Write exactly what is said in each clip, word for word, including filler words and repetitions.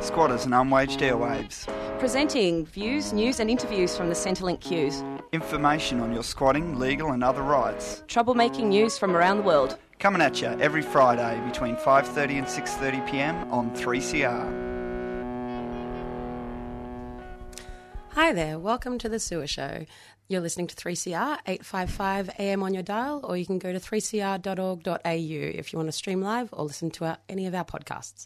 Squatters and unwaged airwaves. Presenting views, news and interviews from the Centrelink queues. Information on your squatting, legal and other rights. Troublemaking news from around the world. Coming at you every Friday between five thirty and six thirty p m on three C R. Hi there, welcome to The Sewer Show. You're listening to three C R, eight fifty-five A M on your dial, or you can go to three c r dot org dot a u if you want to stream live or listen to our, any of our podcasts.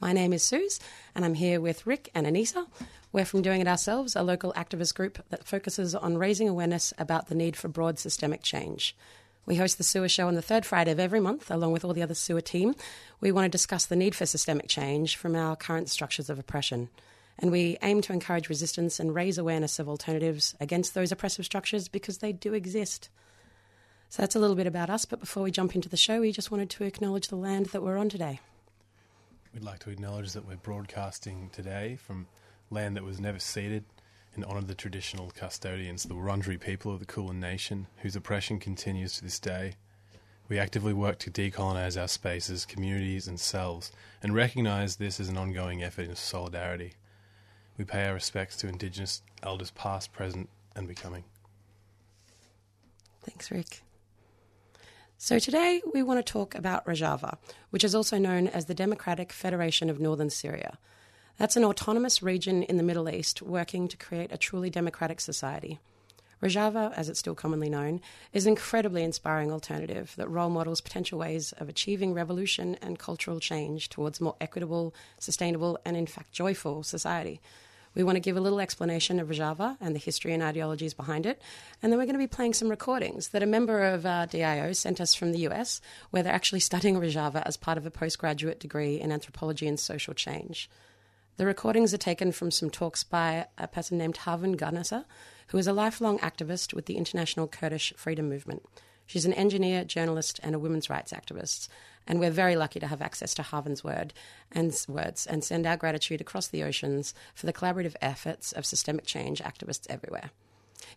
My name is Suse, and I'm here with Rick and Anisa. We're from Doing It Ourselves, a local activist group that focuses on raising awareness about the need for broad systemic change. We host the Sewer Show on the third Friday of every month, along with all the other sewer team. We want to discuss the need for systemic change from our current structures of oppression. And we aim to encourage resistance and raise awareness of alternatives against those oppressive structures because they do exist. So that's a little bit about us, but before we jump into the show, we just wanted to acknowledge the land that we're on today. We'd like to acknowledge that we're broadcasting today from land that was never ceded and honour the traditional custodians, the Wurundjeri people of the Kulin Nation, whose oppression continues to this day. We actively work to decolonise our spaces, communities and selves, and recognise this as an ongoing effort in solidarity. We pay our respects to Indigenous elders past, present and becoming. Thanks, Rick. So today we want to talk about Rojava, which is also known as the Democratic Federation of Northern Syria. That's an autonomous region in the Middle East working to create a truly democratic society. Rojava, as it's still commonly known, is an incredibly inspiring alternative that role models potential ways of achieving revolution and cultural change towards a more equitable, sustainable and in fact joyful society. We want to give a little explanation of Rojava and the history and ideologies behind it. And then we're going to be playing some recordings that a member of our D I O sent us from the U S, where they're actually studying Rojava as part of a postgraduate degree in anthropology and social change. The recordings are taken from some talks by a person named Havin Guneser, who is a lifelong activist with the International Kurdish Freedom Movement. She's an engineer, journalist, and a women's rights activist. And we're very lucky to have access to Havin's word and words and send our gratitude across the oceans for the collaborative efforts of systemic change activists everywhere.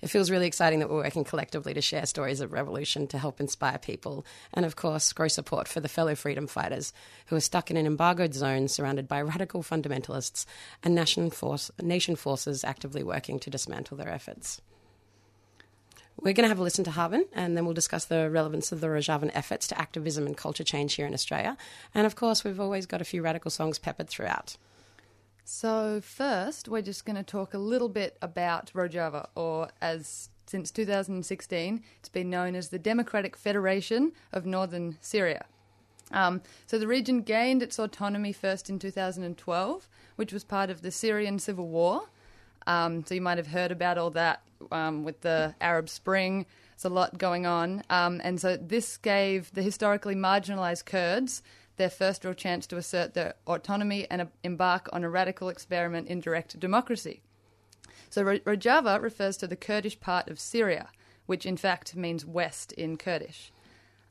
It feels really exciting that we're working collectively to share stories of revolution to help inspire people and, of course, grow support for the fellow freedom fighters who are stuck in an embargoed zone surrounded by radical fundamentalists and nation, force, nation forces actively working to dismantle their efforts. We're going to have a listen to Havin, and then we'll discuss the relevance of the Rojavan efforts to activism and culture change here in Australia. And, of course, we've always got a few radical songs peppered throughout. So first, we're just going to talk a little bit about Rojava, or as since two thousand sixteen, it's been known as the Democratic Federation of Northern Syria. Um, so the region gained its autonomy first in two thousand twelve, which was part of the Syrian civil war. Um, so you might have heard about all that um, with the Arab Spring. There's a lot going on. Um, and so this gave the historically marginalised Kurds their first real chance to assert their autonomy and uh, embark on a radical experiment in direct democracy. So Rojava refers to the Kurdish part of Syria, which in fact means west in Kurdish.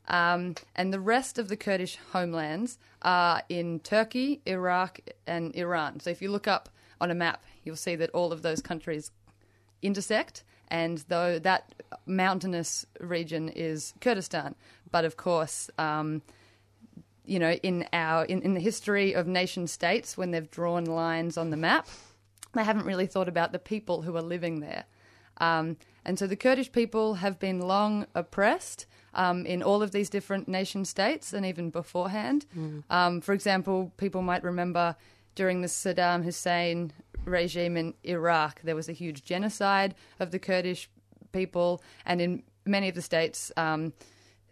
Um, and the rest of the Kurdish homelands are in Turkey, Iraq and Iran. So if you look up on a map, you'll see that all of those countries intersect, and though that mountainous region is Kurdistan. But of course, um, you know, in our in, in the history of nation states, when they've drawn lines on the map, they haven't really thought about the people who are living there. Um, and so the Kurdish people have been long oppressed um, in all of these different nation states, and even beforehand. Mm. Um, for example, people might remember during the Saddam Hussein regime in Iraq, there was a huge genocide of the Kurdish people, and in many of the states, um,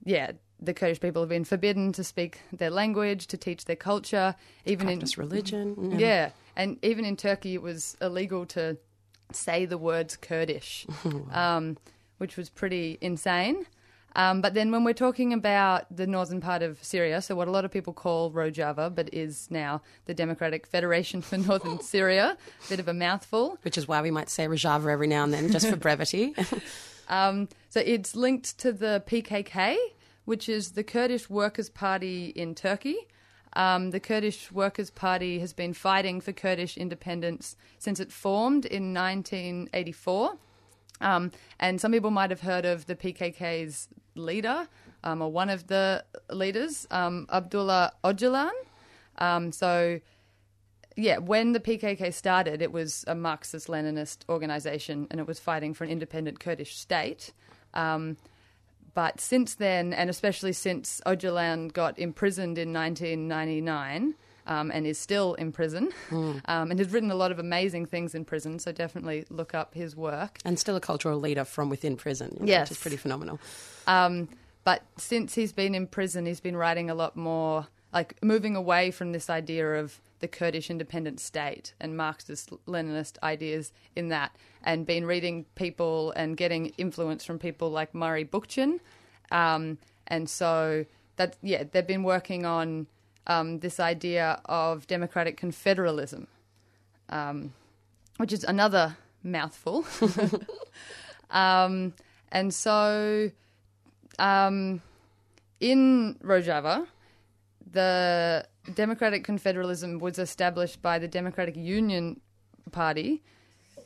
yeah, the Kurdish people have been forbidden to speak their language, to teach their culture, even practice in religion. Yeah. yeah, and even in Turkey, it was illegal to say the words Kurdish, um, which was pretty insane. Um, but then when we're talking about the northern part of Syria, so what a lot of people call Rojava, but is now the Democratic Federation for Northern Syria, a bit of a mouthful. Which is why we might say Rojava every now and then, just for brevity. um, so it's linked to the P K K, which is the Kurdish Workers' Party in Turkey. Um, the Kurdish Workers' Party has been fighting for Kurdish independence since it formed in nineteen eighty-four. Um, and some people might have heard of the P K K's leader, um, or one of the leaders, um, Abdullah Öcalan. Um, so, yeah, when the P K K started, it was a Marxist-Leninist organisation and it was fighting for an independent Kurdish state. Um, but since then, and especially since Öcalan got imprisoned in nineteen ninety-nine... Um, and is still in prison, mm. um, and has written a lot of amazing things in prison, so definitely look up his work. And still a cultural leader from within prison, you know, yes. which is pretty phenomenal. Um, but since he's been in prison, he's been writing a lot more, like moving away from this idea of the Kurdish independent state and Marxist-Leninist ideas in that, and been reading people and getting influence from people like Murray Bookchin. Um, and so, that yeah, they've been working on... Um, this idea of democratic confederalism, um, which is another mouthful. um, and so um, in Rojava, the democratic confederalism was established by the Democratic Union Party.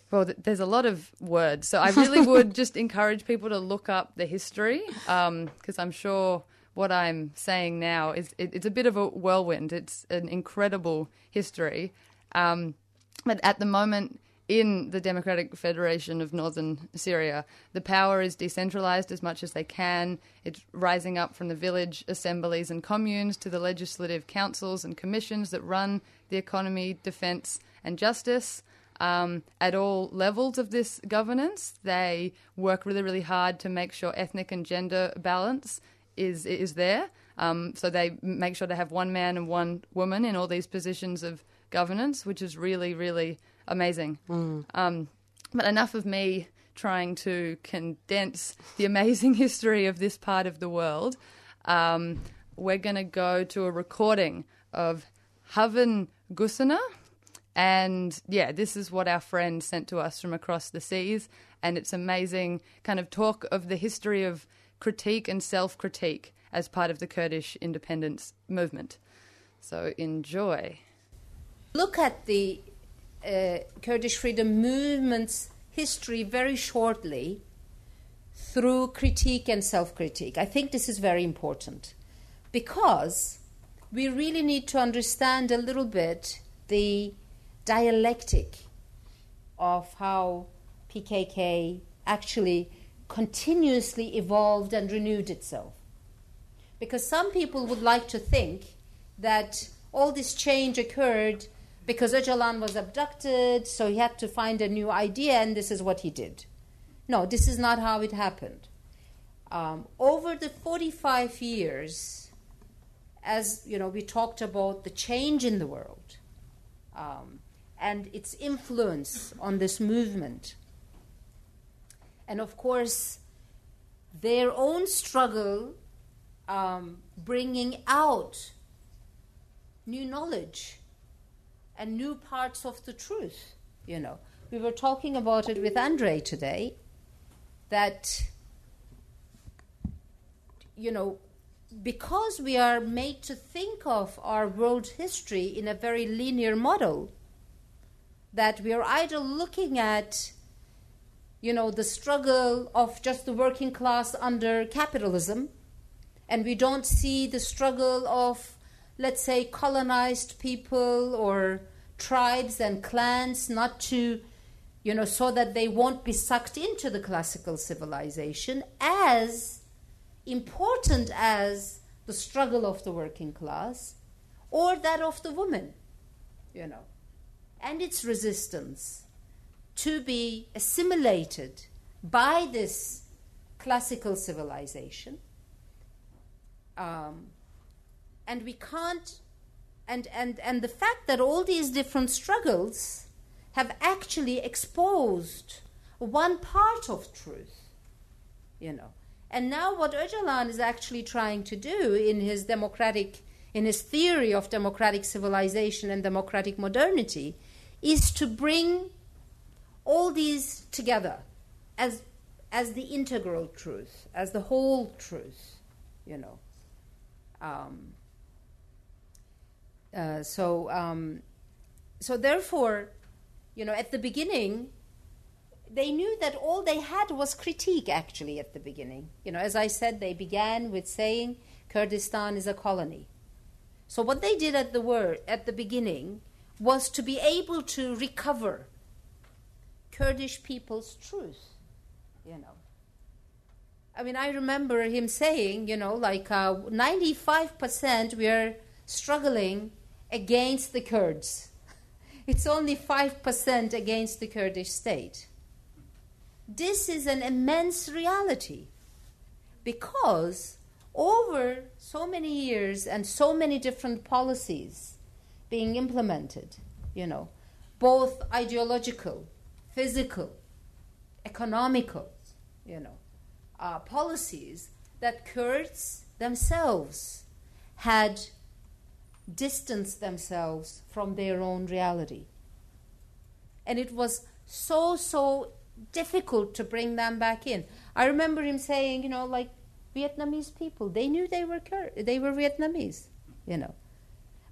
Well, th- there's a lot of words, so I really would just encourage people to look up the history, because um, I'm sure... What I'm saying now is it, it's a bit of a whirlwind. It's an incredible history. Um, but at the moment in the Democratic Federation of Northern Syria, the power is decentralised as much as they can. It's rising up from the village assemblies and communes to the legislative councils and commissions that run the economy, defence and justice. Um, at all levels of this governance, they work really, really hard to make sure ethnic and gender balance is is there. Um, so they make sure to have one man and one woman in all these positions of governance, which is really, really amazing. Mm. Um, but enough of me trying to condense the amazing history of this part of the world. Um, we're going to go to a recording of Havin Guneser. And, yeah, this is what our friend sent to us from across the seas. And it's amazing kind of talk of the history of critique and self-critique as part of the Kurdish independence movement. So enjoy. Look at the uh, Kurdish freedom movement's history very shortly through critique and self-critique. I think this is very important because we really need to understand a little bit the dialectic of how P K K actually continuously evolved and renewed itself. Because some people would like to think that all this change occurred because Öcalan was abducted, so he had to find a new idea, and this is what he did. No, this is not how it happened. Um, over the forty-five years, as you know, we talked about the change in the world um, and its influence on this movement. And, of course, their own struggle um, bringing out new knowledge and new parts of the truth, you know. We were talking about it with Andre today, that, you know, because we are made to think of our world history in a very linear model, that we are either looking at you know, the struggle of just the working class under capitalism, and we don't see the struggle of, let's say, colonized people or tribes and clans not to, you know, so that they won't be sucked into the classical civilization, as important as the struggle of the working class or that of the woman, you know, and its resistance to be assimilated by this classical civilization. Um, and we can't, and, and, and the fact that all these different struggles have actually exposed one part of truth, you know, And now what Öcalan is actually trying to do in his democratic, in his theory of democratic civilization and democratic modernity, is to bring all these together as as the integral truth, as the whole truth, you know. Um, uh, so, um, so therefore, you know, at the beginning, they knew that all they had was critique, actually, at the beginning. You know, as I said, they began with saying Kurdistan is a colony. So what they did at the word at the beginning was to be able to recover Kurdish people's truth, you know. I mean, I remember him saying, you know, like uh, ninety-five percent we are struggling against the Kurds. It's only five percent against the Kurdish state. This is an immense reality, because over so many years and so many different policies being implemented, you know, both ideological, physical, economical, you know, uh, policies that Kurds themselves had distanced themselves from their own reality. And it was so, so difficult to bring them back in. I remember him saying, you know, like Vietnamese people, they knew they were Kur- they were Vietnamese, you know.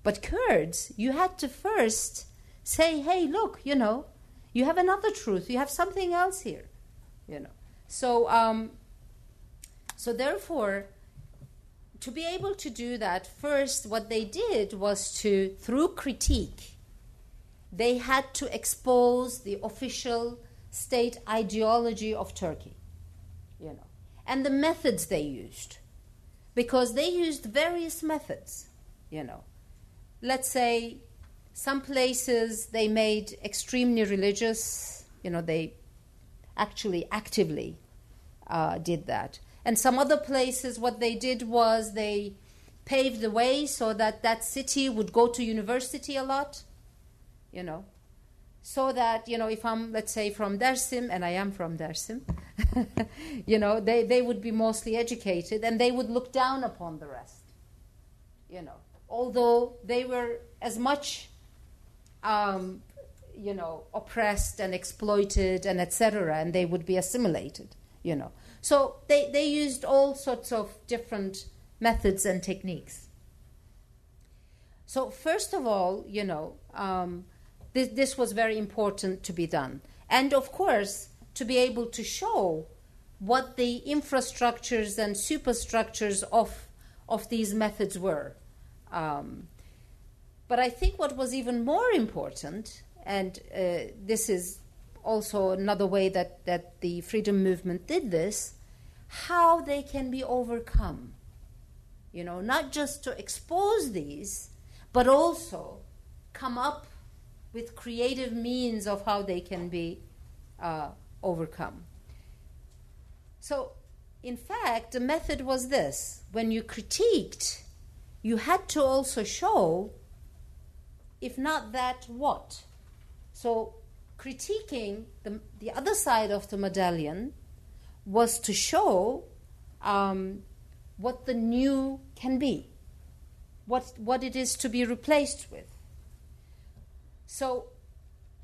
But Kurds, you had to first say, hey, look, you know, you have another truth. You have something else here, you know. So, um, so therefore, to be able to do that, first what they did was to, through critique, they had to expose the official state ideology of Turkey, you know, and the methods they used, because they used various methods, you know. Let's say some places they made extremely religious, you know, they actually actively uh, did that. And some other places, what they did was they paved the way so that that city would go to university a lot, you know. So that, you know, if I'm, let's say, from Dersim, and I am from Dersim, you know, they, they would be mostly educated and they would look down upon the rest, you know. Although they were as much, um, you know, oppressed and exploited and et cetera, and they would be assimilated, you know. So they, they used all sorts of different methods and techniques. So first of all, you know, um, this, this was very important to be done. And of course, to be able to show what the infrastructures and superstructures of, of these methods were. Um, but I think what was even more important, and uh, this is also another way that, that the freedom movement did this, how they can be overcome. You know, not just to expose these, but also come up with creative means of how they can be uh, overcome. So, in fact, the method was this. When you critiqued, you had to also show, if not that, what? So, critiquing the, the other side of the medallion was to show um, what the new can be, what what it is to be replaced with. So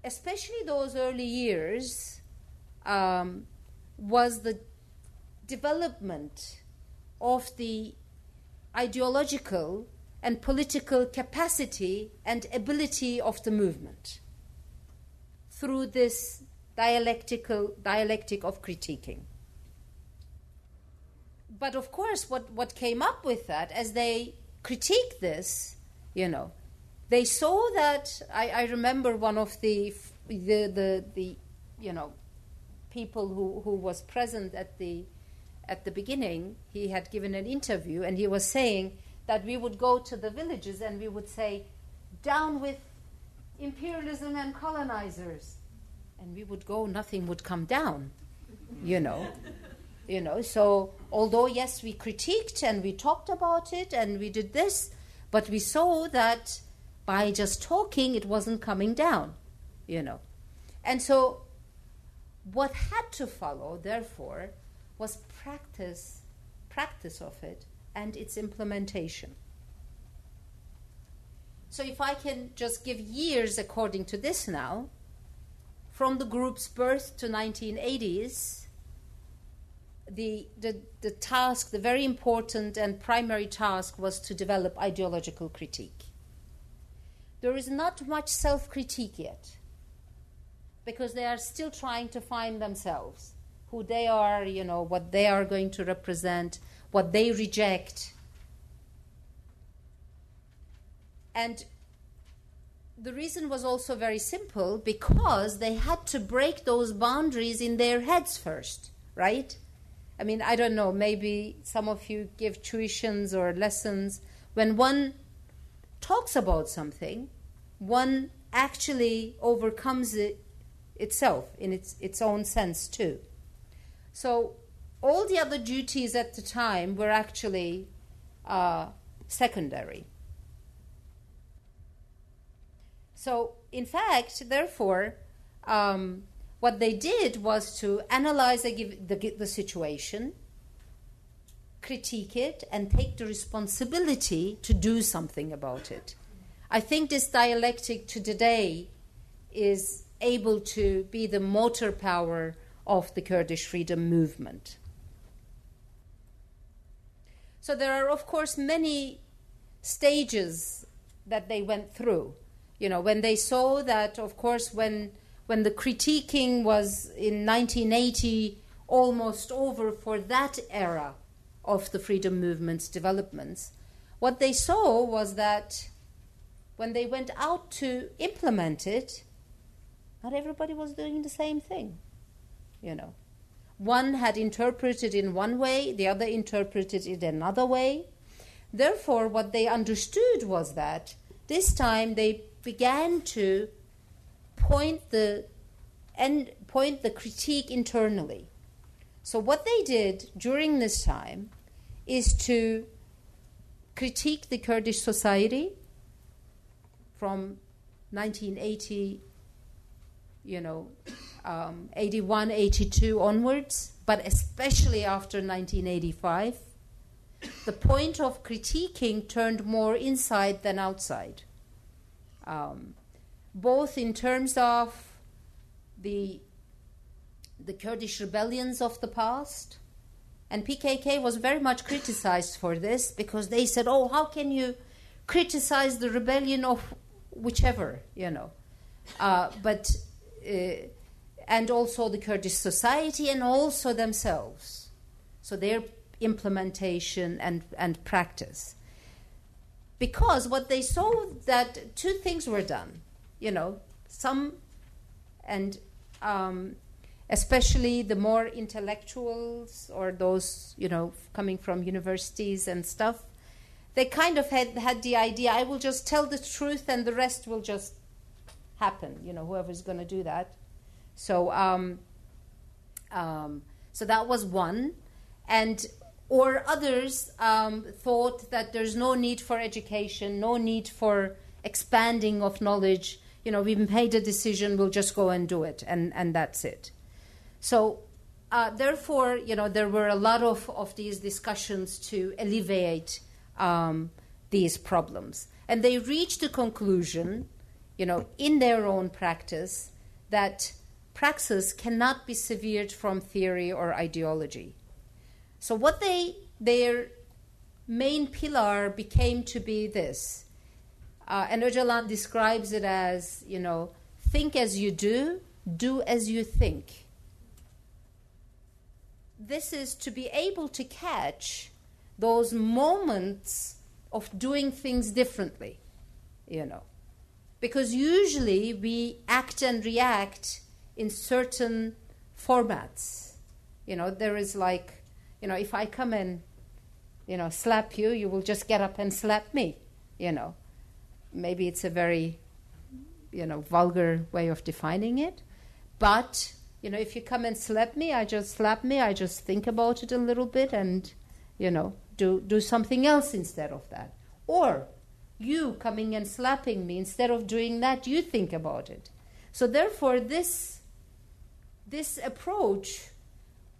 especially those early years um, was the development of the ideological and political capacity and ability of the movement through this dialectical dialectic of critiquing. But of course, what, what came up with that, as they critique this, you know, they saw that, I, I remember one of the, the, the, the, you know, people who, who was present at the, at the beginning, he had given an interview, and he was saying that we would go to the villages and we would say, down with imperialism and colonizers, and we would go, nothing would come down, you know, you know. So although yes, we critiqued and we talked about it and we did this, but we saw that by just talking, it wasn't coming down, you know. And so what had to follow, therefore, was practice practice of it and its implementation. So if I can just give years according to this now, from the group's birth to nineteen eighties, the, the, the task, the very important and primary task, was to develop ideological critique. There is not much self-critique yet, because they are still trying to find themselves, who they are, you know, what they are going to represent, what they reject. And the reason was also very simple, because they had to break those boundaries in their heads first, right? I mean, I don't know, maybe some of you give tuitions or lessons. When one talks about something, one actually overcomes it itself in its, its own sense too. So all the other duties at the time were actually uh, secondary. So, in fact, therefore, um, what they did was to analyze the, the, the situation, critique it, and take the responsibility to do something about it. I think this dialectic to today is able to be the motor power of the Kurdish freedom movement. So there are, of course, many stages that they went through. You know, when they saw that, of course, when when the critiquing was in nineteen eighty almost over for that era of the freedom movement's developments, what they saw was that when they went out to implement it, not everybody was doing the same thing, you know. One had interpreted in one way, the other interpreted it another way. Therefore, what they understood was that this time they began to point the and point the critique internally. So what they did during this time is to critique the Kurdish society from nineteen eighty, you know, um, eighty-one, eighty-two onwards, but especially after nineteen eighty-five, the point of critiquing turned more inside than outside. Um, both in terms of the, the Kurdish rebellions of the past, and P K K was very much criticized for this, because they said, oh, how can you criticize the rebellion of whichever, you know. Uh, but, uh, and also the Kurdish society and also themselves. So their implementation and, and practice. Because what they saw, that two things were done, you know, some, and um, especially the more intellectuals or those, you know, coming from universities and stuff, they kind of had, had the idea, I will just tell the truth and the rest will just happen, you know, whoever's going to do that. So, um, um, so that was one. And or others um, thought that there's no need for education, no need for expanding of knowledge. You know, we've made a decision, we'll just go and do it, and, and that's it. So, uh, therefore, you know, there were a lot of, of these discussions to alleviate um, these problems. And they reached the conclusion, you know, in their own practice, that praxis cannot be severed from theory or ideology. So what they, their main pillar became to be this. Uh, and Öcalan describes it as, you know, think as you do, do as you think. This is to be able to catch those moments of doing things differently, you know. Because usually we act and react in certain formats. You know, there is like, you know, if I come and, you know, slap you, you will just get up and slap me, you know. Maybe it's a very, you know, vulgar way of defining it. But, you know, if you come and slap me, I just slap me, I just think about it a little bit and, you know, do, do something else instead of that. Or you coming and slapping me, instead of doing that, you think about it. So therefore, this, this approach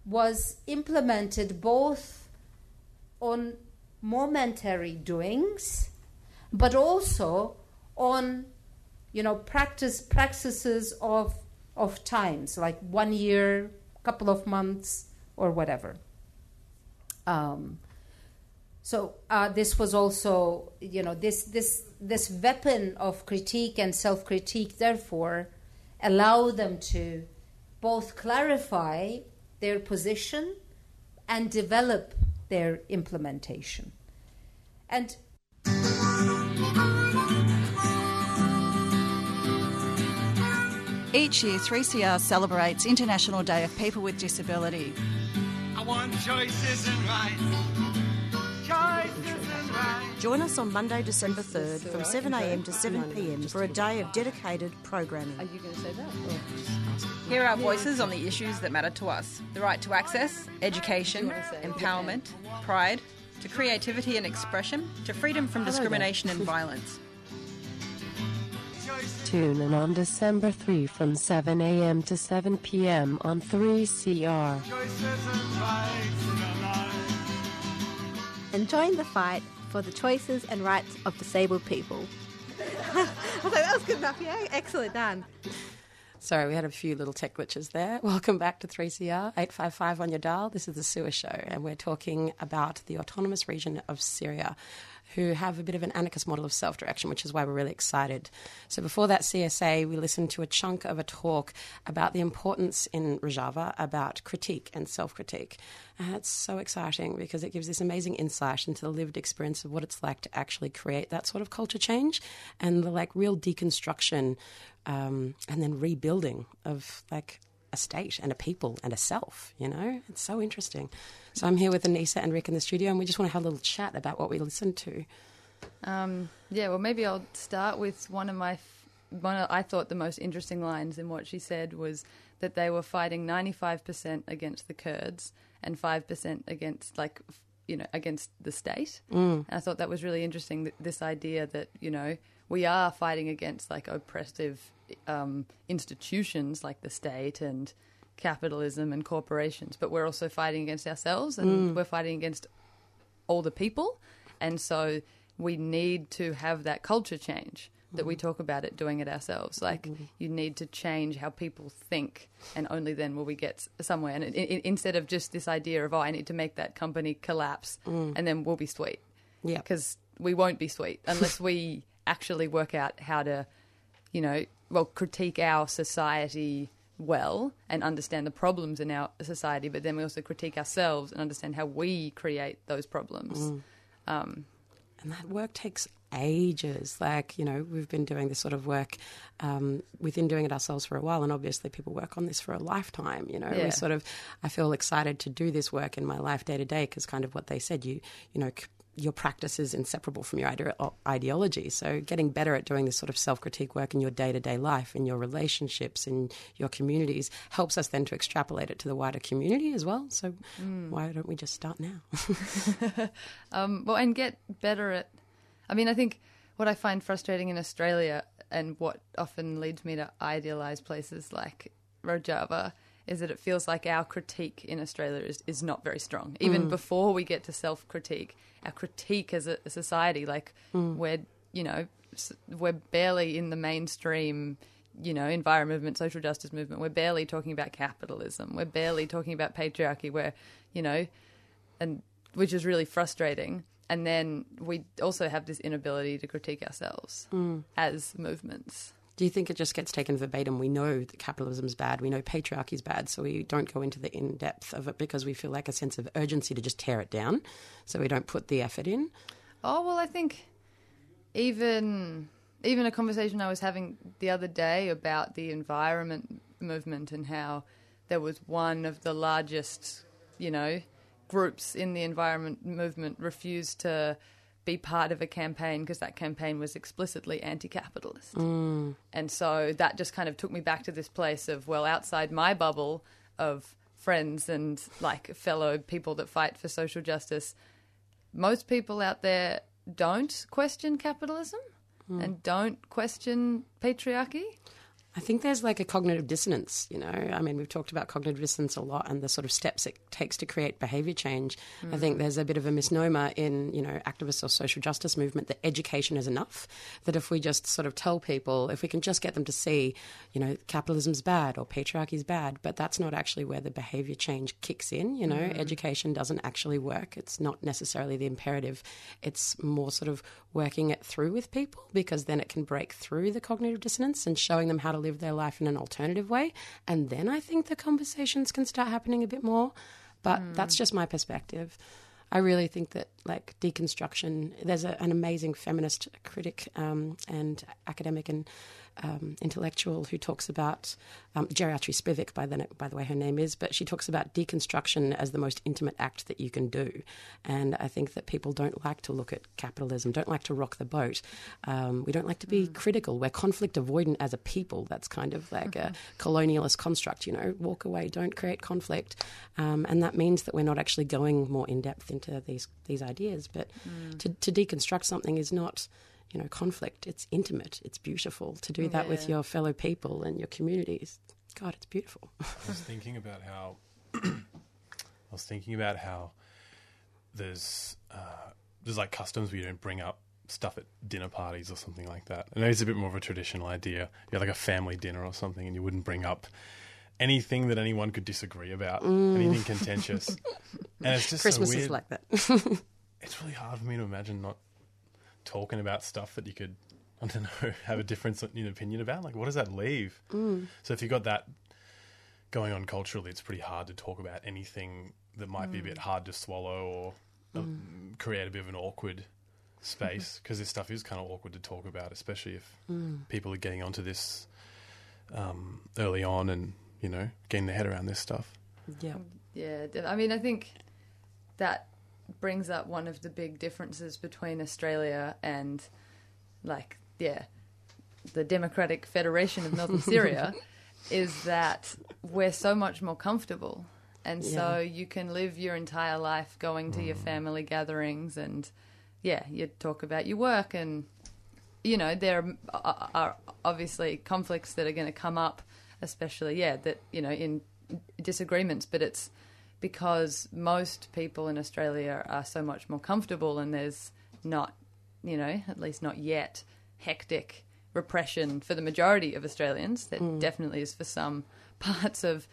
was implemented both on momentary doings, but also on, you know, practice practices of of times, like one year, couple of months, or whatever. Um, so uh, this was also, you know, this this this weapon of critique and self-critique, therefore, allow them to both clarify their position and develop their implementation. And each year, three C R celebrates International Day of People with Disability. I want choices and rights. Choices and rights. Join us on Monday, December third from seven a m to seven p m for a day of dedicated programming. Are you going to say that? Hear our voices on the issues that matter to us. The right to access, education, empowerment, pride, to creativity and expression, to freedom from discrimination and violence. Tune in on December third from seven a m to seven p m on three C R. And join the fight for the choices and rights of disabled people. I thought that was good enough, yeah? Excellent, done. Sorry, we had a few little tech glitches there. Welcome back to three C R, eight five five on your dial. This is the Suse Show, and we're talking about the autonomous region of Syria, who have a bit of an anarchist model of self-direction, which is why we're really excited. So before that C S A, we listened to a chunk of a talk about the importance in Rojava about critique and self-critique. And it's so exciting because it gives this amazing insight into the lived experience of what it's like to actually create that sort of culture change and the, like, real deconstruction um, and then rebuilding of, like, a state and a people and a self, you know? It's so interesting. So I'm here with Anisa and Rick in the studio, and we just want to have a little chat about what we listened to. Um, yeah, well, maybe I'll start with one of my... F- one of, I thought the most interesting lines in what she said was that they were fighting ninety-five percent against the Kurds and five percent against, like, you know, against the state. Mm. And I thought that was really interesting, th- this idea that, you know, we are fighting against, like, oppressive um, institutions like the state and capitalism and corporations, but we're also fighting against ourselves and mm. we're fighting against all the people. And so we need to have that culture change that mm. we talk about at Doing It Ourselves. Like, mm. you need to change how people think, and only then will we get somewhere. And it, it, instead of just this idea of, oh, I need to make that company collapse mm. and then we'll be sweet. Yeah. Because we won't be sweet unless we... actually work out how to, you know, well, critique our society well and understand the problems in our society, but then we also critique ourselves and understand how we create those problems. Mm. Um, and that work takes ages. Like, you know, we've been doing this sort of work um, within Doing It Ourselves for a while, and obviously people work on this for a lifetime, you know. Yeah. We sort of, I feel excited to do this work in my life day to day because kind of what they said, you, you know, c- your practice is inseparable from your ide- ideology. So getting better at doing this sort of self-critique work in your day-to-day life, in your relationships, in your communities, helps us then to extrapolate it to the wider community as well. So mm. why don't we just start now? um, well, and get better at... I mean, I think what I find frustrating in Australia and what often leads me to idealise places like Rojava is that it feels like our critique in Australia is, is not very strong. Even mm. before we get to self-critique, our critique as a society, like mm. we're, you know, we're barely in the mainstream, you know, environment movement, social justice movement. We're barely talking about capitalism. We're barely talking about patriarchy. We're, you know, and which is really frustrating. And then we also have this inability to critique ourselves mm. as movements. Do you think it just gets taken verbatim? We know that capitalism's bad, we know patriarchy's bad, so we don't go into the in-depth of it because we feel like a sense of urgency to just tear it down, so we don't put the effort in? Oh, well, I think even even a conversation I was having the other day about the environment movement and how there was one of the largest, you know, groups in the environment movement refused to be part of a campaign because that campaign was explicitly anti-capitalist. Mm. And so that just kind of took me back to this place of, well, outside my bubble of friends and, like, fellow people that fight for social justice, most people out there don't question capitalism mm. and don't question patriarchy. I think there's like a cognitive dissonance, you know. I mean, we've talked about cognitive dissonance a lot and the sort of steps it takes to create behaviour change. Mm. I think there's a bit of a misnomer in, you know, activists or social justice movement that education is enough, that if we just sort of tell people, if we can just get them to see, you know, capitalism's bad or patriarchy's bad, but that's not actually where the behaviour change kicks in, you know. Mm. Education doesn't actually work. It's not necessarily the imperative. It's more sort of working it through with people, because then it can break through the cognitive dissonance and showing them how to live their life in an alternative way, and then I think the conversations can start happening a bit more. But mm. that's just my perspective. I really think that, like, deconstruction, there's a, an amazing feminist critic um, and academic and um, intellectual who talks about, um, Geriatri Spivak, by the, by the way her name is, but she talks about deconstruction as the most intimate act that you can do. And I think that people don't like to look at capitalism, don't like to rock the boat. Um, we don't like to be mm. critical. We're conflict avoidant as a people. That's kind of like mm-hmm. a colonialist construct, you know, walk away, don't create conflict. Um, and that means that we're not actually going more in depth into to these these ideas, but mm. to, to deconstruct something is not, you know, conflict. It's intimate. It's beautiful to do that yeah. with your fellow people and your communities. God, it's beautiful. I was thinking about how I was thinking about how there's uh, there's like customs where you don't bring up stuff at dinner parties or something like that. I know it's a bit more of a traditional idea. You had like a family dinner or something, and you wouldn't bring up anything that anyone could disagree about, mm. anything contentious. And it's just Christmas so weird. Is like that. It's really hard for me to imagine not talking about stuff that you could, I don't know, have a difference in opinion about. Like, what does that leave? Mm. So if you've got that going on culturally, it's pretty hard to talk about anything that might mm. be a bit hard to swallow or mm. create a bit of an awkward space, because this stuff is kind of awkward to talk about, especially if mm. people are getting onto this um, early on and, you know, getting their head around this stuff. Yeah. Yeah. I mean, I think that brings up one of the big differences between Australia and, like, yeah, the Democratic Federation of Northern Syria is that we're so much more comfortable. And yeah. so you can live your entire life going to mm. your family gatherings and, yeah, you talk about your work and, you know, there are, are obviously conflicts that are going to come up, especially, yeah, that, you know, in disagreements, but it's because most people in Australia are so much more comfortable and there's not, you know, at least not yet, hectic repression for the majority of Australians. That mm. definitely is for some parts of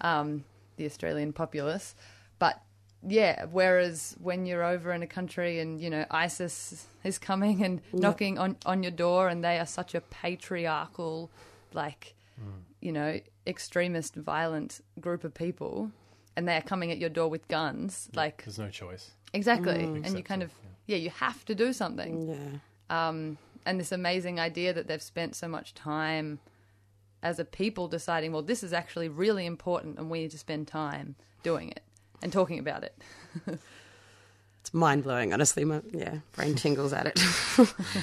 um, the Australian populace. But, yeah, whereas when you're over in a country and, you know, ISIS is coming and yeah. knocking on, on your door, and they are such a patriarchal, like... Mm. you know, extremist, violent group of people, and they're coming at your door with guns. Yeah, like, there's no choice. Exactly. Mm. And accepted, you kind of, yeah. yeah, you have to do something. Yeah. Um, and this amazing idea that they've spent so much time as a people deciding, well, this is actually really important and we need to spend time doing it and talking about it. It's mind-blowing, honestly. My yeah, brain tingles at it.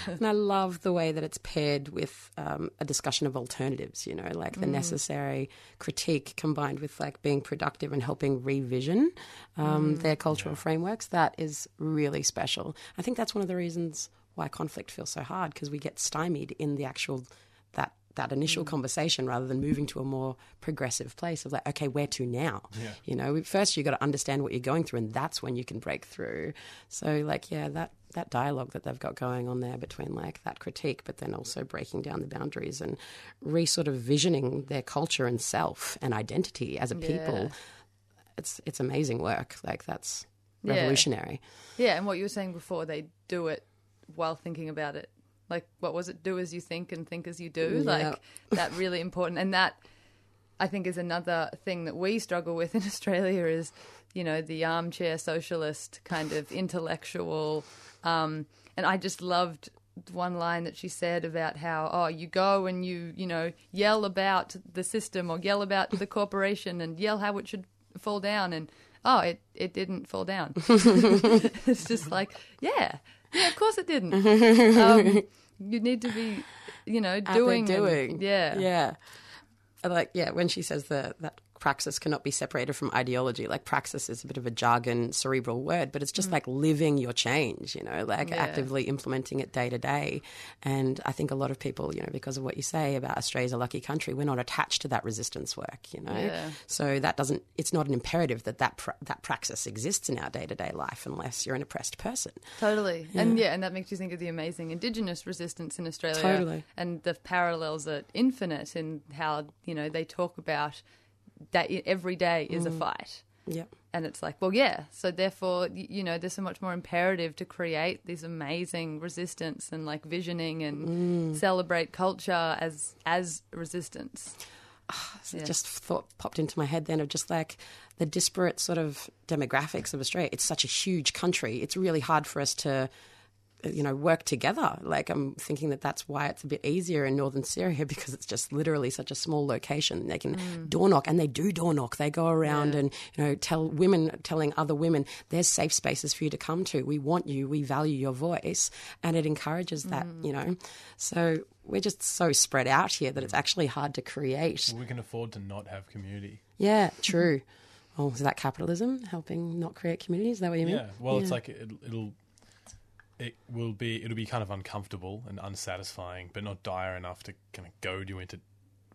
And I love the way that it's paired with um, a discussion of alternatives, you know, like the mm. necessary critique combined with, like, being productive and helping revision um, mm. their cultural yeah. frameworks. That is really special. I think that's one of the reasons why conflict feels so hard, because we get stymied in the actual that that initial mm. conversation rather than moving to a more progressive place of, like, okay, where to now? Yeah. You know, first you've got to understand what you're going through, and that's when you can break through. So, like, yeah, that, that dialogue that they've got going on there between, like, that critique but then also breaking down the boundaries and re-sort of visioning their culture and self and identity as a yeah. people, it's it's amazing work. Like, that's revolutionary. Yeah. yeah, and what you were saying before, they do it while thinking about it. Like, what was it? Do as you think and think as you do. Yeah. Like, that really important. And that, I think, is another thing that we struggle with in Australia is, you know, the armchair socialist kind of intellectual. Um, and I just loved one line that she said about how, oh, you go and you, you know, yell about the system or yell about the corporation and yell how it should fall down. And, oh, it, it didn't fall down. It's just like, yeah. Yeah, of course it didn't. Um, you need to be, you know, doing. Doing. And, yeah. Yeah. Like, yeah, when she says the, that praxis cannot be separated from ideology. Like, praxis is a bit of a jargon, cerebral word, but it's just mm. like living your change, you know, like yeah. actively implementing it day to day. And I think a lot of people, you know, because of what you say about Australia's a lucky country, we're not attached to that resistance work, you know. Yeah. So that doesn't, it's not an imperative that that, pra- that praxis exists in our day-to-day life unless you're an oppressed person. Totally. Yeah. And yeah, and that makes you think of the amazing Indigenous resistance in Australia. Totally. And the parallels are infinite in how, you know, they talk about that every day is mm. a fight. Yeah. And it's like, well, yeah, so therefore, you know, there's so much more imperative to create these amazing resistance and like visioning and mm. celebrate culture as as resistance. Oh, so yeah. Just thought popped into my head then of just like the disparate sort of demographics of Australia. It's such a huge country. It's really hard for us to, you know, work together. Like, I'm thinking that that's why it's a bit easier in northern Syria, because it's just literally such a small location. They can mm. door knock, and they do door knock. They go around yeah. and, you know, tell women, telling other women, there's safe spaces for you to come to. We want you. We value your voice. And it encourages that, mm. you know. So we're just so spread out here that it's actually hard to create. Well, we can afford to not have community. Yeah, true. Oh, is that capitalism helping not create community? Is that what you mean? Yeah, well, yeah. it's like it, it'll... It will be. It'll be kind of uncomfortable and unsatisfying, but not dire enough to kind of goad you into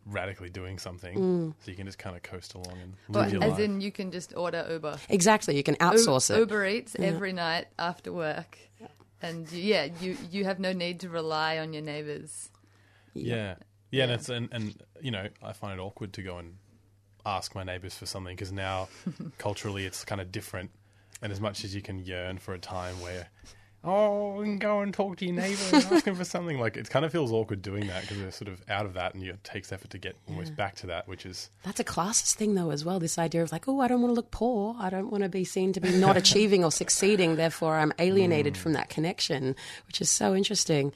radically doing something. Mm. So you can just kind of coast along and live well, your as life. As in, you can just order Uber. Exactly, you can outsource U- it. Uber Eats yeah. every night after work, yeah. and you, yeah, you you have no need to rely on your neighbours. Yeah. yeah, yeah, and it's and, and you know, I find it awkward to go and ask my neighbours for something, because now culturally it's kind of different, and as much as you can yearn for a time where, oh, we can go and talk to your neighbour and ask him for something. Like, it kind of feels awkward doing that, because they're sort of out of that, and it takes effort to get almost yeah. back to that, which is... That's a classist thing, though, as well, this idea of like, oh, I don't want to look poor. I don't want to be seen to be not achieving or succeeding. Therefore, I'm alienated mm. from that connection, which is so interesting.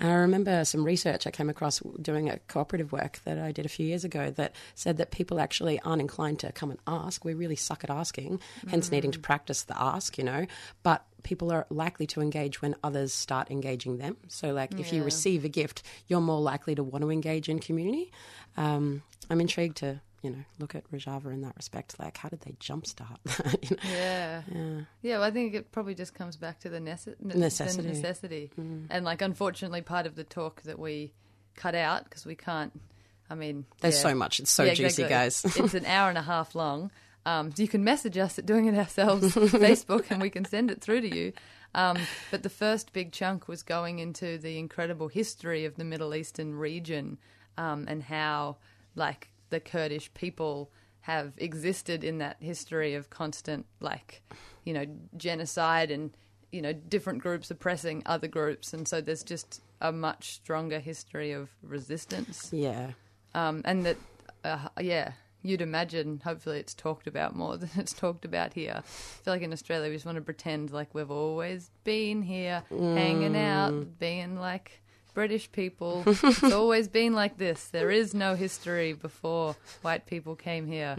And I remember some research I came across doing a cooperative work that I did a few years ago that said that people actually aren't inclined to come and ask. We really suck at asking, hence mm. needing to practice the ask, you know. But people are likely to engage when others start engaging them. So, like, yeah. if you receive a gift, you're more likely to want to engage in community. Um, I'm intrigued to, you know, look at Rojava in that respect. Like, how did they jumpstart that? You know? Yeah. Yeah. Yeah, well, I think it probably just comes back to the nece- necessity. The necessity. Mm. And, like, unfortunately, part of the talk that we cut out, because we can't, I mean... There's yeah. so much. It's so yeah, juicy, exactly. guys. It's an hour and a half long. Um, so you can message us at Doing It Ourselves Facebook, and we can send it through to you. Um, but the first big chunk was going into the incredible history of the Middle Eastern region, um, and how, like, the Kurdish people have existed in that history of constant, like, you know, genocide and, you know, different groups oppressing other groups. And so there's just a much stronger history of resistance. Yeah. Um, and that, uh, yeah... You'd imagine, hopefully, it's talked about more than it's talked about here. I feel like in Australia we just want to pretend like we've always been here, mm. hanging out, being like British people. It's always been like this. There is no history before white people came here.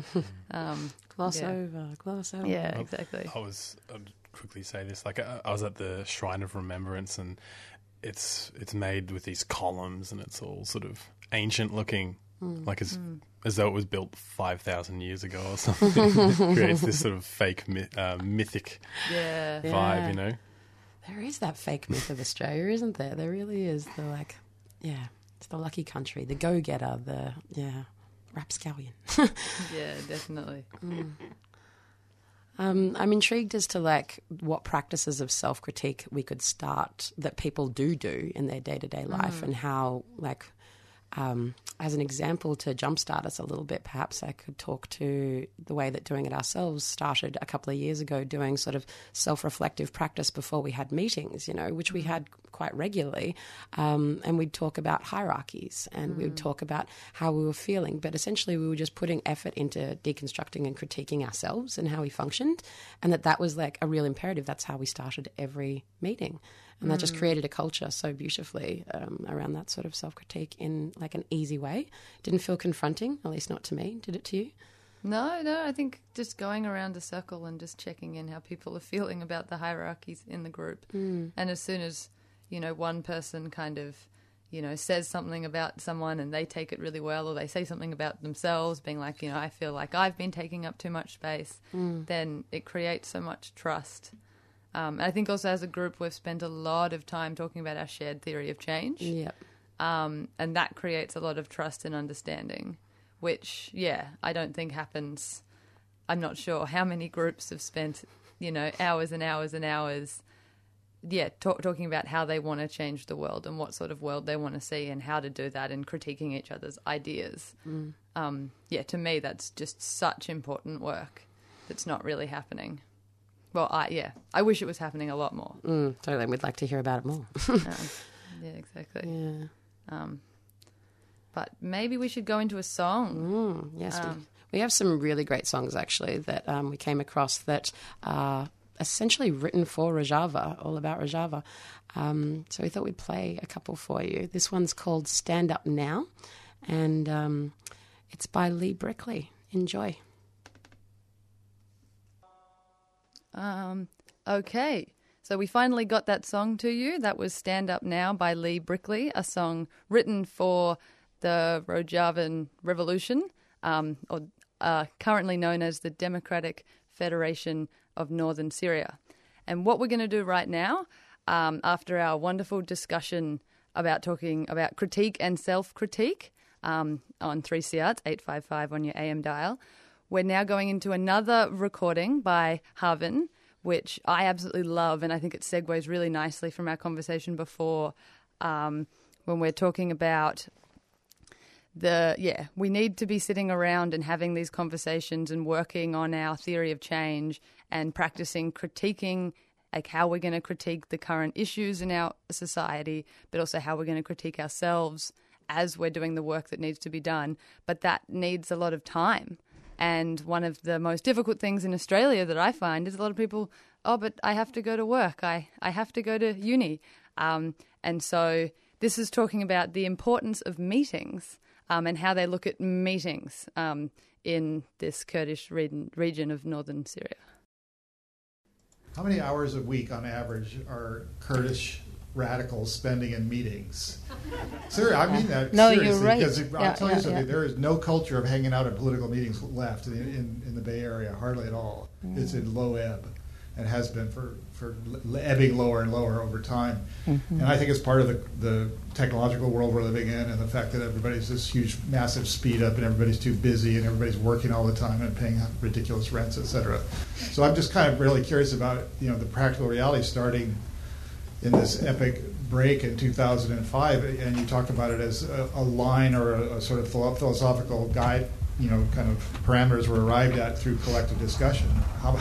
Um, gloss yeah. over, gloss over. Yeah, exactly. I was, I'll quickly say this, like I, I was at the Shrine of Remembrance, and it's it's made with these columns, and it's all sort of ancient looking. Like as mm. as though it was built five thousand years ago or something. It creates this sort of fake myth, uh, mythic yeah. vibe, yeah. you know. There is that fake myth of Australia, isn't there? There really is. The like, yeah, it's the lucky country, the go-getter, the, yeah, rapscallion. Yeah, definitely. Mm. Um, I'm intrigued as to, like, what practices of self-critique we could start that people do do in their day-to-day life mm. and how, like... Um, as an example to jumpstart us a little bit, perhaps I could talk to the way that Doing It Ourselves started a couple of years ago, doing sort of self-reflective practice before we had meetings, you know, which we had quite regularly. Um, and we'd talk about hierarchies and mm. we would talk about how we were feeling. But essentially we were just putting effort into deconstructing and critiquing ourselves and how we functioned, and that that was like a real imperative. That's how we started every meeting. And that just created a culture so beautifully um, around that sort of self-critique in like an easy way. Didn't feel confronting, at least not to me. Did it to you? No, no. I think just going around a circle and just checking in how people are feeling about the hierarchies in the group. Mm. And as soon as, you know, one person kind of you know, says something about someone and they take it really well, or they say something about themselves being like, you know, I feel like I've been taking up too much space, mm. then it creates so much trust. Um, and I think also as a group we've spent a lot of time talking about our shared theory of change. Yep. Um, and that creates a lot of trust and understanding, which, yeah, I don't think happens. I'm not sure how many groups have spent, you know, hours and hours and hours yeah, talk, talking about how they want to change the world and what sort of world they want to see and how to do that and critiquing each other's ideas. Mm. Um, yeah, to me that's just such important work that's not really happening. Well, I, yeah, I wish it was happening a lot more. Mm, totally, we'd like to hear about it more. um, yeah, exactly. Yeah. Um, but maybe we should go into a song. Mm, yes, um, we, we have some really great songs actually that um, we came across that are essentially written for Rojava, all about Rojava. Um, so we thought we'd play a couple for you. This one's called Stand Up Now, and um, it's by Lee Brickley. Enjoy. Um, okay, so we finally got that song to you. That was Stand Up Now by Lee Brickley, a song written for the Rojavan Revolution, um, or uh, currently known as the Democratic Federation of Northern Syria. And what we're going to do right now, um, after our wonderful discussion about talking about critique and self-critique um, on three C R, it's eight five five on your A M dial, we're now going into another recording by Havin, which I absolutely love, and I think it segues really nicely from our conversation before um, when we're talking about the, yeah, we need to be sitting around and having these conversations and working on our theory of change and practicing critiquing, like how we're going to critique the current issues in our society, but also how we're going to critique ourselves as we're doing the work that needs to be done. But that needs a lot of time. And one of the most difficult things in Australia that I find is a lot of people, oh, but I have to go to work. I, I have to go to uni. Um, and so this is talking about the importance of meetings um, and how they look at meetings um, in this Kurdish region, region of northern Syria. How many hours a week on average are Kurdish radicals spending in meetings? Seriously, I mean that no, seriously. You're right. Because I'll yeah, tell you yeah, something, yeah. there is no culture of hanging out at political meetings left in, in, in the Bay Area, hardly at all. Mm. It's in low ebb and has been for, for ebbing lower and lower over time. Mm-hmm. And I think it's part of the, the technological world we're living in and the fact that everybody's this huge, massive speed up and everybody's too busy and everybody's working all the time and paying ridiculous rents, et cetera. So I'm just kind of really curious about, you know, the practical reality starting in this epic break in two thousand five, and you talked about it as a, a line or a, a sort of philosophical guide, you know, kind of parameters were arrived at through collective discussion. How,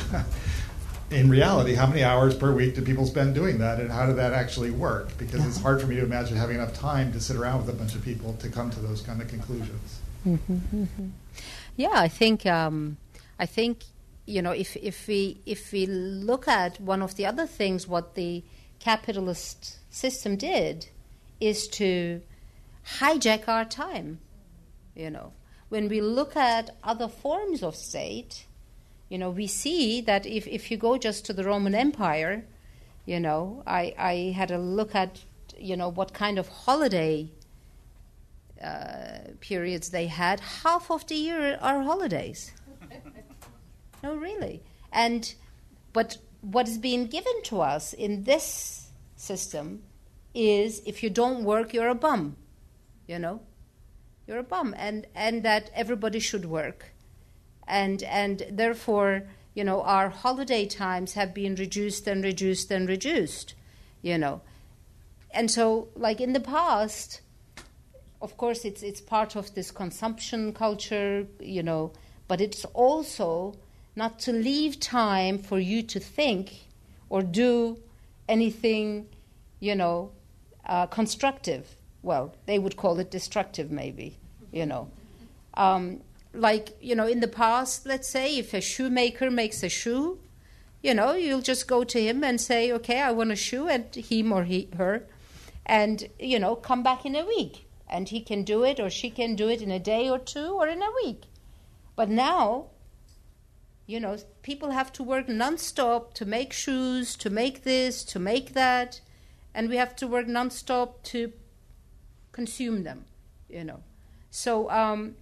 in reality, how many hours per week do people spend doing that, and how did that actually work? Because it's hard for me to imagine having enough time to sit around with a bunch of people to come to those kind of conclusions. Mm-hmm, mm-hmm. Yeah, I think, um, I think, you know, if if we if we look at one of the other things, what the capitalist system did is to hijack our time. You know, when we look at other forms of state, you know, we see that if, if you go just to the Roman Empire, you know, I, I had a look at, you know, what kind of holiday uh, periods they had. Half of the year are holidays. No, really. And, but what is being given to us in this system is if you don't work, you're a bum, you know, you're a bum, and, and that everybody should work. And and therefore, you know, our holiday times have been reduced and reduced and reduced, you know. And so, like in the past, of course, it's it's part of this consumption culture, you know, but it's also not to leave time for you to think or do anything, you know, uh, constructive. Well, they would call it destructive maybe, you know. Um, like, you know, in the past, let's say, if a shoemaker makes a shoe, you know, you'll just go to him and say, okay, I want a shoe, and him or he, her, and, you know, come back in a week. And he can do it or she can do it in a day or two or in a week. But now, you know, people have to work nonstop to make shoes, to make this, to make that, and we have to work nonstop to consume them, you know. So, um,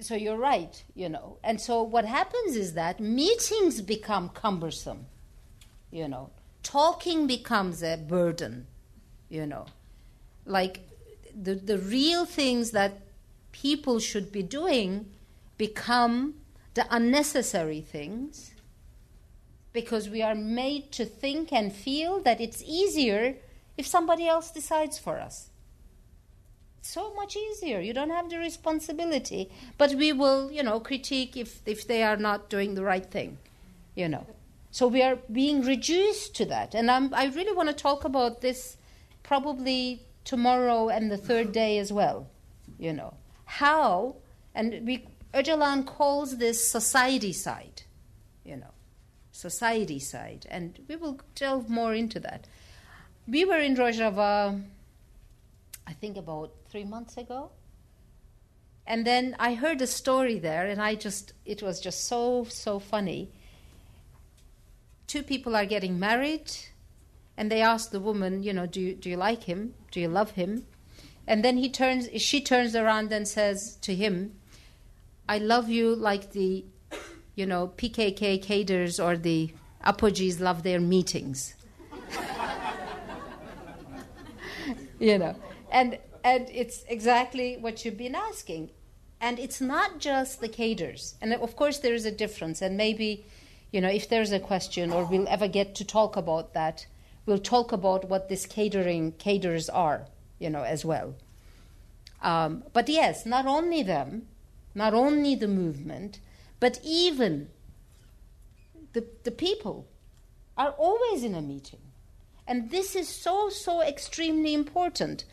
so you're right, you know. And so what happens is that meetings become cumbersome, you know. Talking becomes a burden, you know. Like the the real things that people should be doing become the unnecessary things, because we are made to think and feel that it's easier if somebody else decides for us. So much easier. You don't have the responsibility. But we will, you know, critique if, if they are not doing the right thing, you know. So we are being reduced to that. And I'm, I really want to talk about this probably tomorrow and the third day as well, you know. How, and we, Öcalan calls this society side, you know, society side. And we will delve more into that. We were in Rojava, I think about three months ago. And then I heard a story there, and I just, it was just so, so funny. Two people are getting married, and they ask the woman, you know, do you, do you like him? Do you love him? And then he turns, she turns around and says to him, I love you like the, you know, P K K cadres or the Apogees love their meetings. You know, and and it's exactly what you've been asking. And it's not just the cadres. And of course there is a difference. And maybe, you know, if there's a question or we'll ever get to talk about that, we'll talk about what this catering cadres are, you know, as well. Um, but yes, not only them, not only the movement, but even the the people are always in a meeting. And this is so, so extremely important.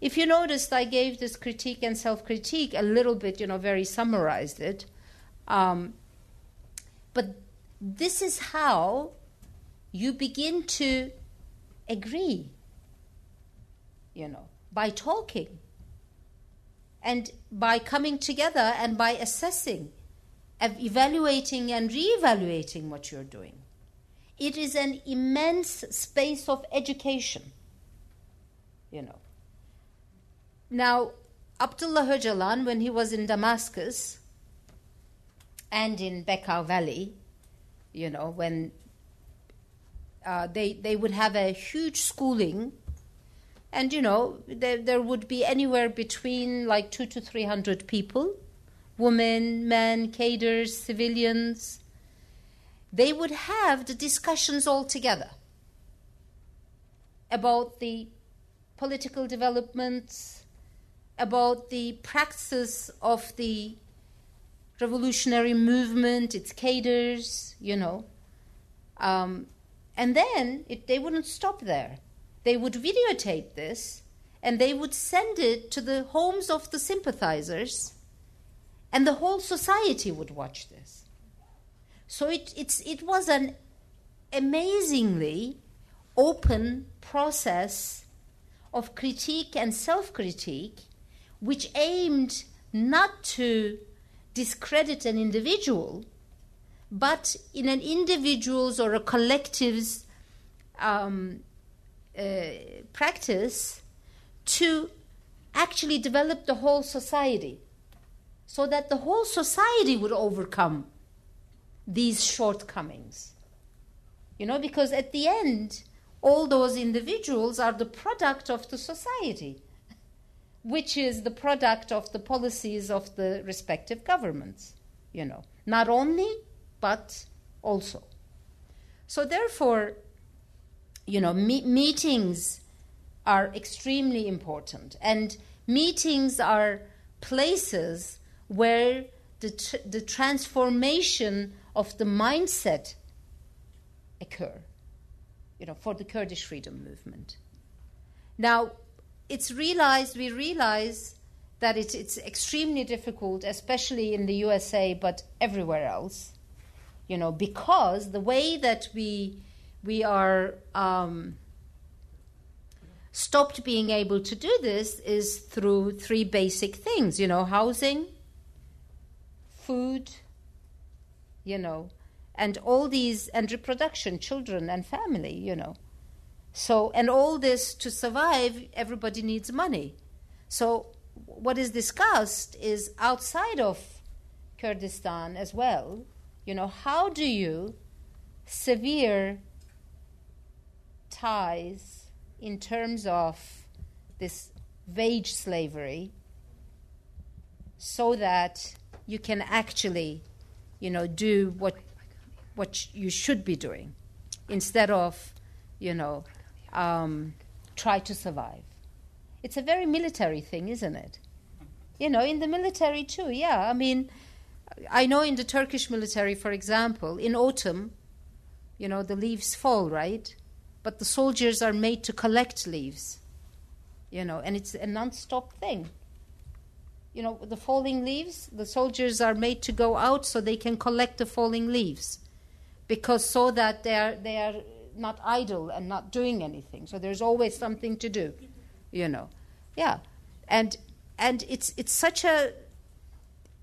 If you noticed, I gave this critique and self-critique a little bit, you know, very summarized it. Um, but this is how you begin to agree, you know, by talking and by coming together and by assessing, evaluating and reevaluating what you're doing. It is an immense space of education, you know. Now, Abdullah Öcalan, when he was in Damascus and in Bekaa Valley, you know, when uh, they they would have a huge schooling, and, you know, there, there would be anywhere between like two to three hundred people, women, men, cadres, civilians. They would have the discussions all together about the political developments, about the practices of the revolutionary movement, its cadres, you know. Um, and then it, they wouldn't stop there. They would videotape this, and they would send it to the homes of the sympathizers, and the whole society would watch this. So it, it's, it was an amazingly open process of critique and self-critique, which aimed not to discredit an individual, but in an individual's or a collective's um, uh, practice to actually develop the whole society, so that the whole society would overcome these shortcomings, you know, because at the end, all those individuals are the product of the society, which is the product of the policies of the respective governments, you know, not only, but also. So therefore, you know, me- meetings are extremely important, and meetings are places where the tr- the transformation of the mindset occur, you know, for the Kurdish freedom movement. Now, it's realized, we realize that it's, it's extremely difficult, especially in the U S A, but everywhere else, you know, because the way that we, we are um, stopped being able to do this is through three basic things, you know, housing, food, you know, and all these, and reproduction, children and family, you know. So, and all this, to survive, everybody needs money. So what is discussed is outside of Kurdistan as well. You know, how do you sever ties in terms of this wage slavery so that you can actually, you know, do what what you should be doing instead of, you know, um, try to survive. It's a very military thing, isn't it? You know, in the military too, yeah. I mean, I know in the Turkish military, for example, in autumn, you know, the leaves fall, right? But the soldiers are made to collect leaves, you know, and it's a non-stop thing. You know, the falling leaves, the soldiers are made to go out so they can collect the falling leaves because so that they are, they are not idle and not doing anything. So there's always something to do, you know. Yeah. And and it's it's such a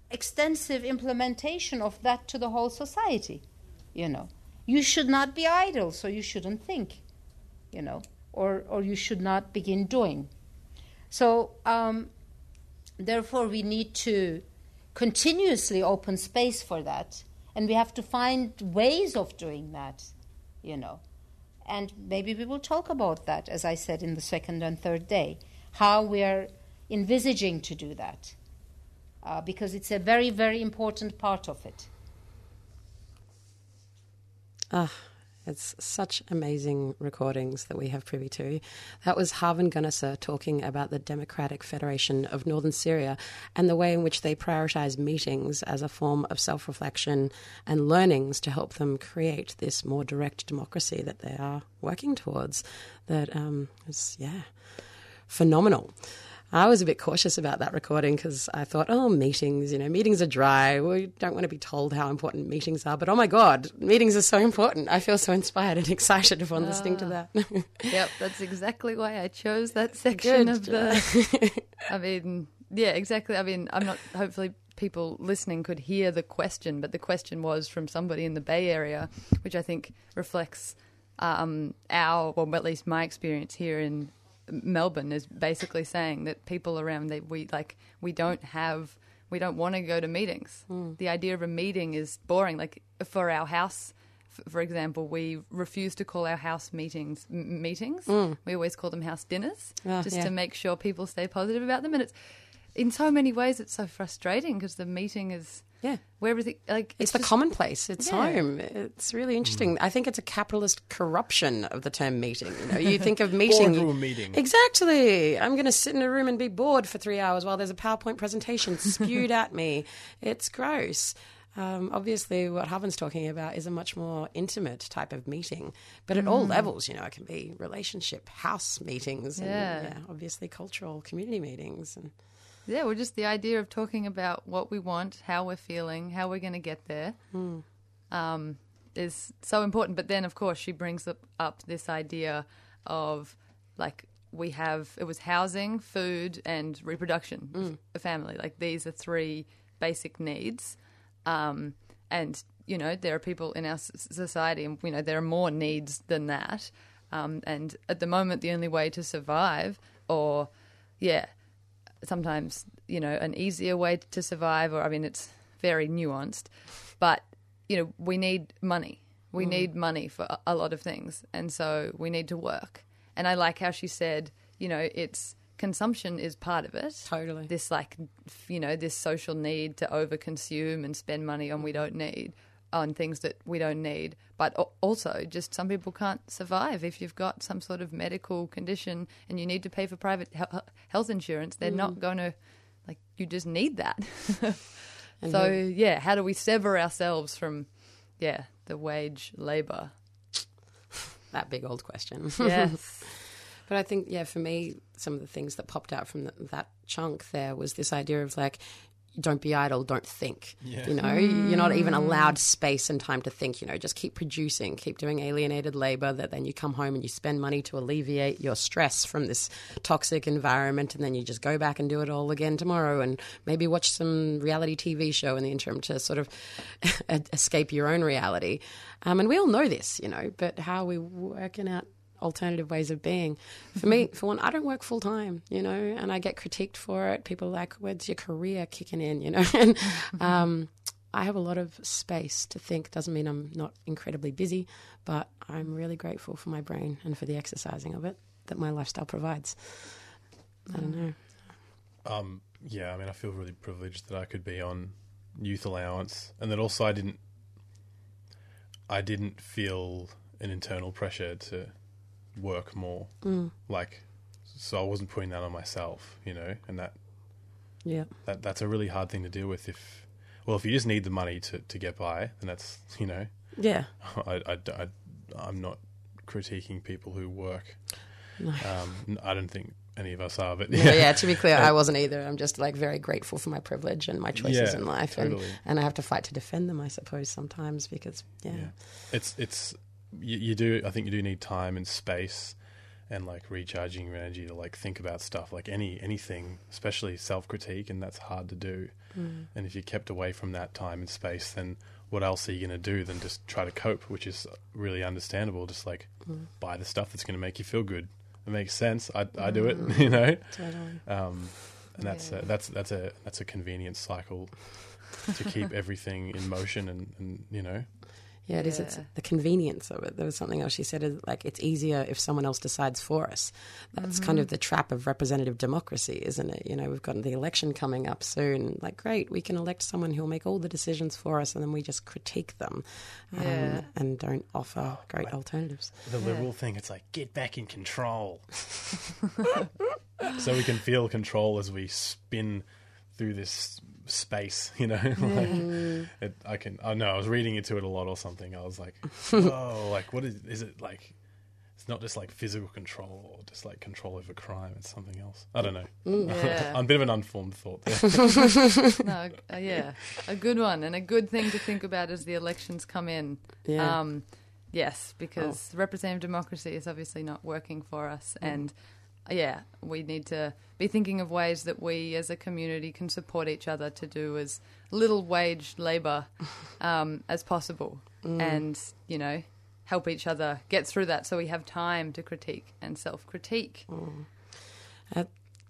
extensive implementation of that to the whole society, you know. You should not be idle, so you shouldn't think, you know, or, or you should not begin doing. So um, therefore we need to continuously open space for that, and we have to find ways of doing that, you know. And maybe we will talk about that, as I said, in the second and third day, how we are envisaging to do that, uh, because it's a very, very important part of it. Ah, oh, it's such amazing recordings that we have privy to. That was Havin Guneser talking about the Democratic Federation of Northern Syria and the way in which they prioritise meetings as a form of self-reflection and learnings to help them create this more direct democracy that they are working towards. That um, is, yeah, phenomenal. I was a bit cautious about that recording because I thought, oh, meetings, you know, meetings are dry. We don't want to be told how important meetings are. But, oh, my God, meetings are so important. I feel so inspired and excited upon ah, listening to that. Yep, that's exactly why I chose that section Good. of the – I mean, yeah, exactly. I mean, I'm not – hopefully people listening could hear the question, but the question was from somebody in the Bay Area, which I think reflects um, our – well, at least my experience here in – Melbourne is basically saying that people around that we like we don't have we don't want to go to meetings. Mm. The idea of a meeting is boring. Like for our house, f- for example, we refuse to call our house meetings m- meetings. Mm. We always call them house dinners, oh, just yeah. to make sure people stay positive about them. And it's in so many ways it's so frustrating because the meeting is. Yeah, where everything like it's, it's the just, commonplace. It's yeah. home. It's really interesting. Mm. I think it's a capitalist corruption of the term meeting. You know, you think of meeting boardroom meeting. Exactly. I'm going to sit in a room and be bored for three hours while there's a PowerPoint presentation spewed at me. It's gross. Um, obviously, what Havin's talking about is a much more intimate type of meeting, but at mm. all levels, you know, it can be relationship, house meetings, and yeah. Yeah, obviously cultural community meetings and. Yeah, well, just the idea of talking about what we want, how we're feeling, how we're going to get there mm. um, is so important. But then, of course, she brings up, up this idea of, like, we have – it was housing, food and reproduction, mm. a family. Like, these are three basic needs. Um, and, you know, there are people in our society and, you know, there are more needs than that. Um, and at the moment, the only way to survive or, yeah – sometimes, you know, an easier way to survive or, I mean, it's very nuanced, but, you know, we need money. We mm. need money for a lot of things, and so we need to work. And I like how she said, you know, it's consumption is part of it. Totally. This, like, you know, this social need to overconsume and spend money on we don't need, on things that we don't need. But also just some people can't survive if you've got some sort of medical condition and you need to pay for private health insurance. They're mm. not going to – like you just need that. mm-hmm. So, yeah, how do we sever ourselves from, yeah, the wage labour? That big old question. Yes. But I think, yeah, for me, some of the things that popped out from the, that chunk there was this idea of like – don't be idle, don't think, yeah. you know, mm. you're not even allowed space and time to think, you know, just keep producing, keep doing alienated labour that then you come home and you spend money to alleviate your stress from this toxic environment and then you just go back and do it all again tomorrow and maybe watch some reality T V show in the interim to sort of escape your own reality. Um, and we all know this, you know, but how are we working out alternative ways of being. For me, for one, I don't work full time, you know, and I get critiqued for it. People are like, where's your career kicking in, you know? And um, I have a lot of space to think. Doesn't mean I'm not incredibly busy, but I'm really grateful for my brain and for the exercising of it that my lifestyle provides. I don't know. Um, yeah, I mean, I feel really privileged that I could be on youth allowance, and that also I didn't, I didn't feel an internal pressure to work more. Mm. Like, so I wasn't putting that on myself, you know, and that, yeah, that that's a really hard thing to deal with. If, well, if you just need the money to, to get by, then that's, you know, yeah, I, I, I, I'm not critiquing people who work. No. Um, I don't think any of us are, but yeah, no, yeah, to be clear, I wasn't either. I'm just like very grateful for my privilege and my choices yeah, in life, totally. and, and I have to fight to defend them, I suppose, sometimes, because yeah, yeah. it's it's you, you do. I think you do need time and space, and like recharging your energy to like think about stuff, like any anything, especially self-critique, and that's hard to do. Mm. And if you're kept away from that time and space, then what else are you going to do than just try to cope, which is really understandable. Just like mm. buy the stuff that's going to make you feel good. It makes sense. I, I do it, you know. Totally. Um, and that's yeah. a, that's that's a that's a convenience cycle to keep everything in motion, and, and you know. Yeah, it yeah. is. It's the convenience of it. There was something else she said, like it's easier if someone else decides for us. That's mm-hmm. kind of the trap of representative democracy, isn't it? You know, we've got the election coming up soon. Like, great, we can elect someone who'll make all the decisions for us, and then we just critique them yeah. um, and don't offer oh, great alternatives. The liberal yeah. thing, it's like, get back in control. So we can feel control as we spin through this space, you know. Like mm. it, I can I oh, know I was reading into it a lot or something. I was like, oh, like what is is it like? It's not just like physical control or just like control over crime. It's something else. I don't know. Yeah. I'm a bit of an unformed thought there. No, uh, yeah, a good one, and a good thing to think about as the elections come in. Yeah. Um, yes, because oh. representative democracy is obviously not working for us, mm. and yeah, we need to be thinking of ways that we as a community can support each other to do as little wage labour um, as possible mm. and, you know, help each other get through that so we have time to critique and self-critique. Mm. Uh,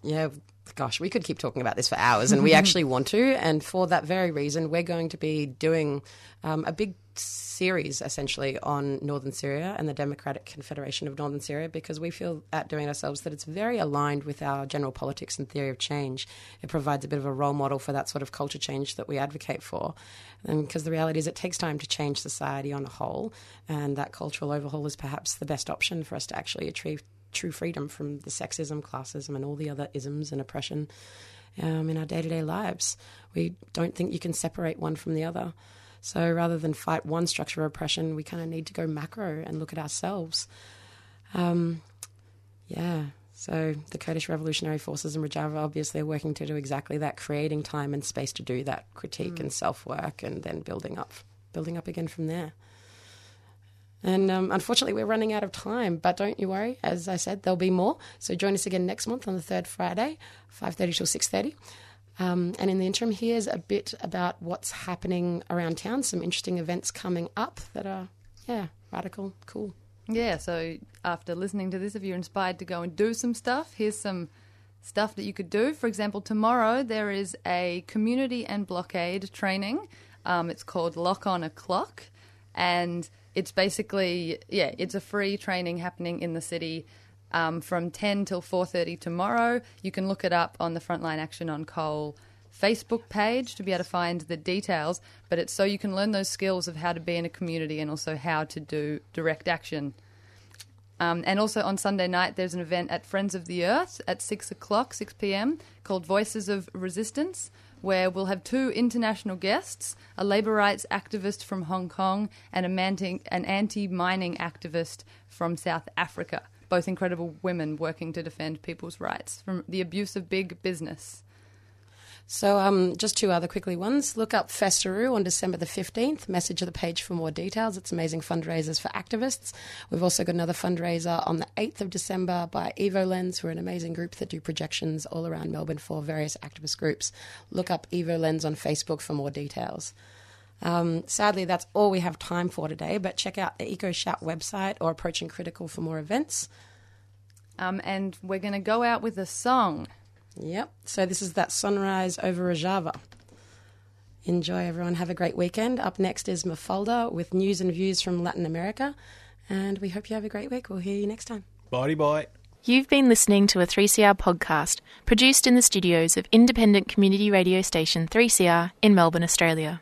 yeah, gosh, we could keep talking about this for hours, and we actually want to, and for that very reason we're going to be doing um, a big series essentially on Northern Syria and the Democratic Confederation of Northern Syria, because we feel at Doing It Ourselves that it's very aligned with our general politics and theory of change. It provides a bit of a role model for that sort of culture change that we advocate for, and because the reality is it takes time to change society on a whole, and that cultural overhaul is perhaps the best option for us to actually achieve true freedom from the sexism, classism and all the other isms and oppression um, in our day-to-day lives. We don't think you can separate one from the other. So rather than fight one structure of oppression, we kind of need to go macro and look at ourselves. Um, yeah, so the Kurdish revolutionary forces in Rojava obviously are working to do exactly that, creating time and space to do that critique mm. and self-work, and then building up, building up again from there. And um, unfortunately, we're running out of time, but don't you worry. As I said, there'll be more. So join us again next month on the third Friday, five thirty till six thirty. Um, and in the interim, here's a bit about what's happening around town, some interesting events coming up that are, yeah, radical, cool. Yeah, so after listening to this, if you're inspired to go and do some stuff, here's some stuff that you could do. For example, tomorrow there is a community and blockade training. Um, it's called Lock on a Clock, and it's basically, yeah, it's a free training happening in the city um, from ten till four thirty tomorrow. You can look it up on the Frontline Action on Coal Facebook page to be able to find the details, but it's so you can learn those skills of how to be in a community and also how to do direct action. Um, and also on Sunday night there's an event at Friends of the Earth at six o'clock, six p.m, called Voices of Resistance, where we'll have two international guests, a labour rights activist from Hong Kong and an anti-mining activist from South Africa, both incredible women working to defend people's rights from the abuse of big business. So um, just two other quickly ones. Look up Festaroo on December the fifteenth. Message the page for more details. It's amazing fundraisers for activists. We've also got another fundraiser on the eighth of December by EvoLens, who are an amazing group that do projections all around Melbourne for various activist groups. Look up EvoLens on Facebook for more details. Um, sadly, that's all we have time for today, but check out the EcoShout website or Approaching Critical for more events. Um, and we're going to go out with a song. Yep. So this is that Sunrise over Rojava. Enjoy, everyone. Have a great weekend. Up next is Mafalda with news and views from Latin America. And we hope you have a great week. We'll hear you next time. Bye-bye. You've been listening to a three C R podcast produced in the studios of independent community radio station three C R in Melbourne, Australia.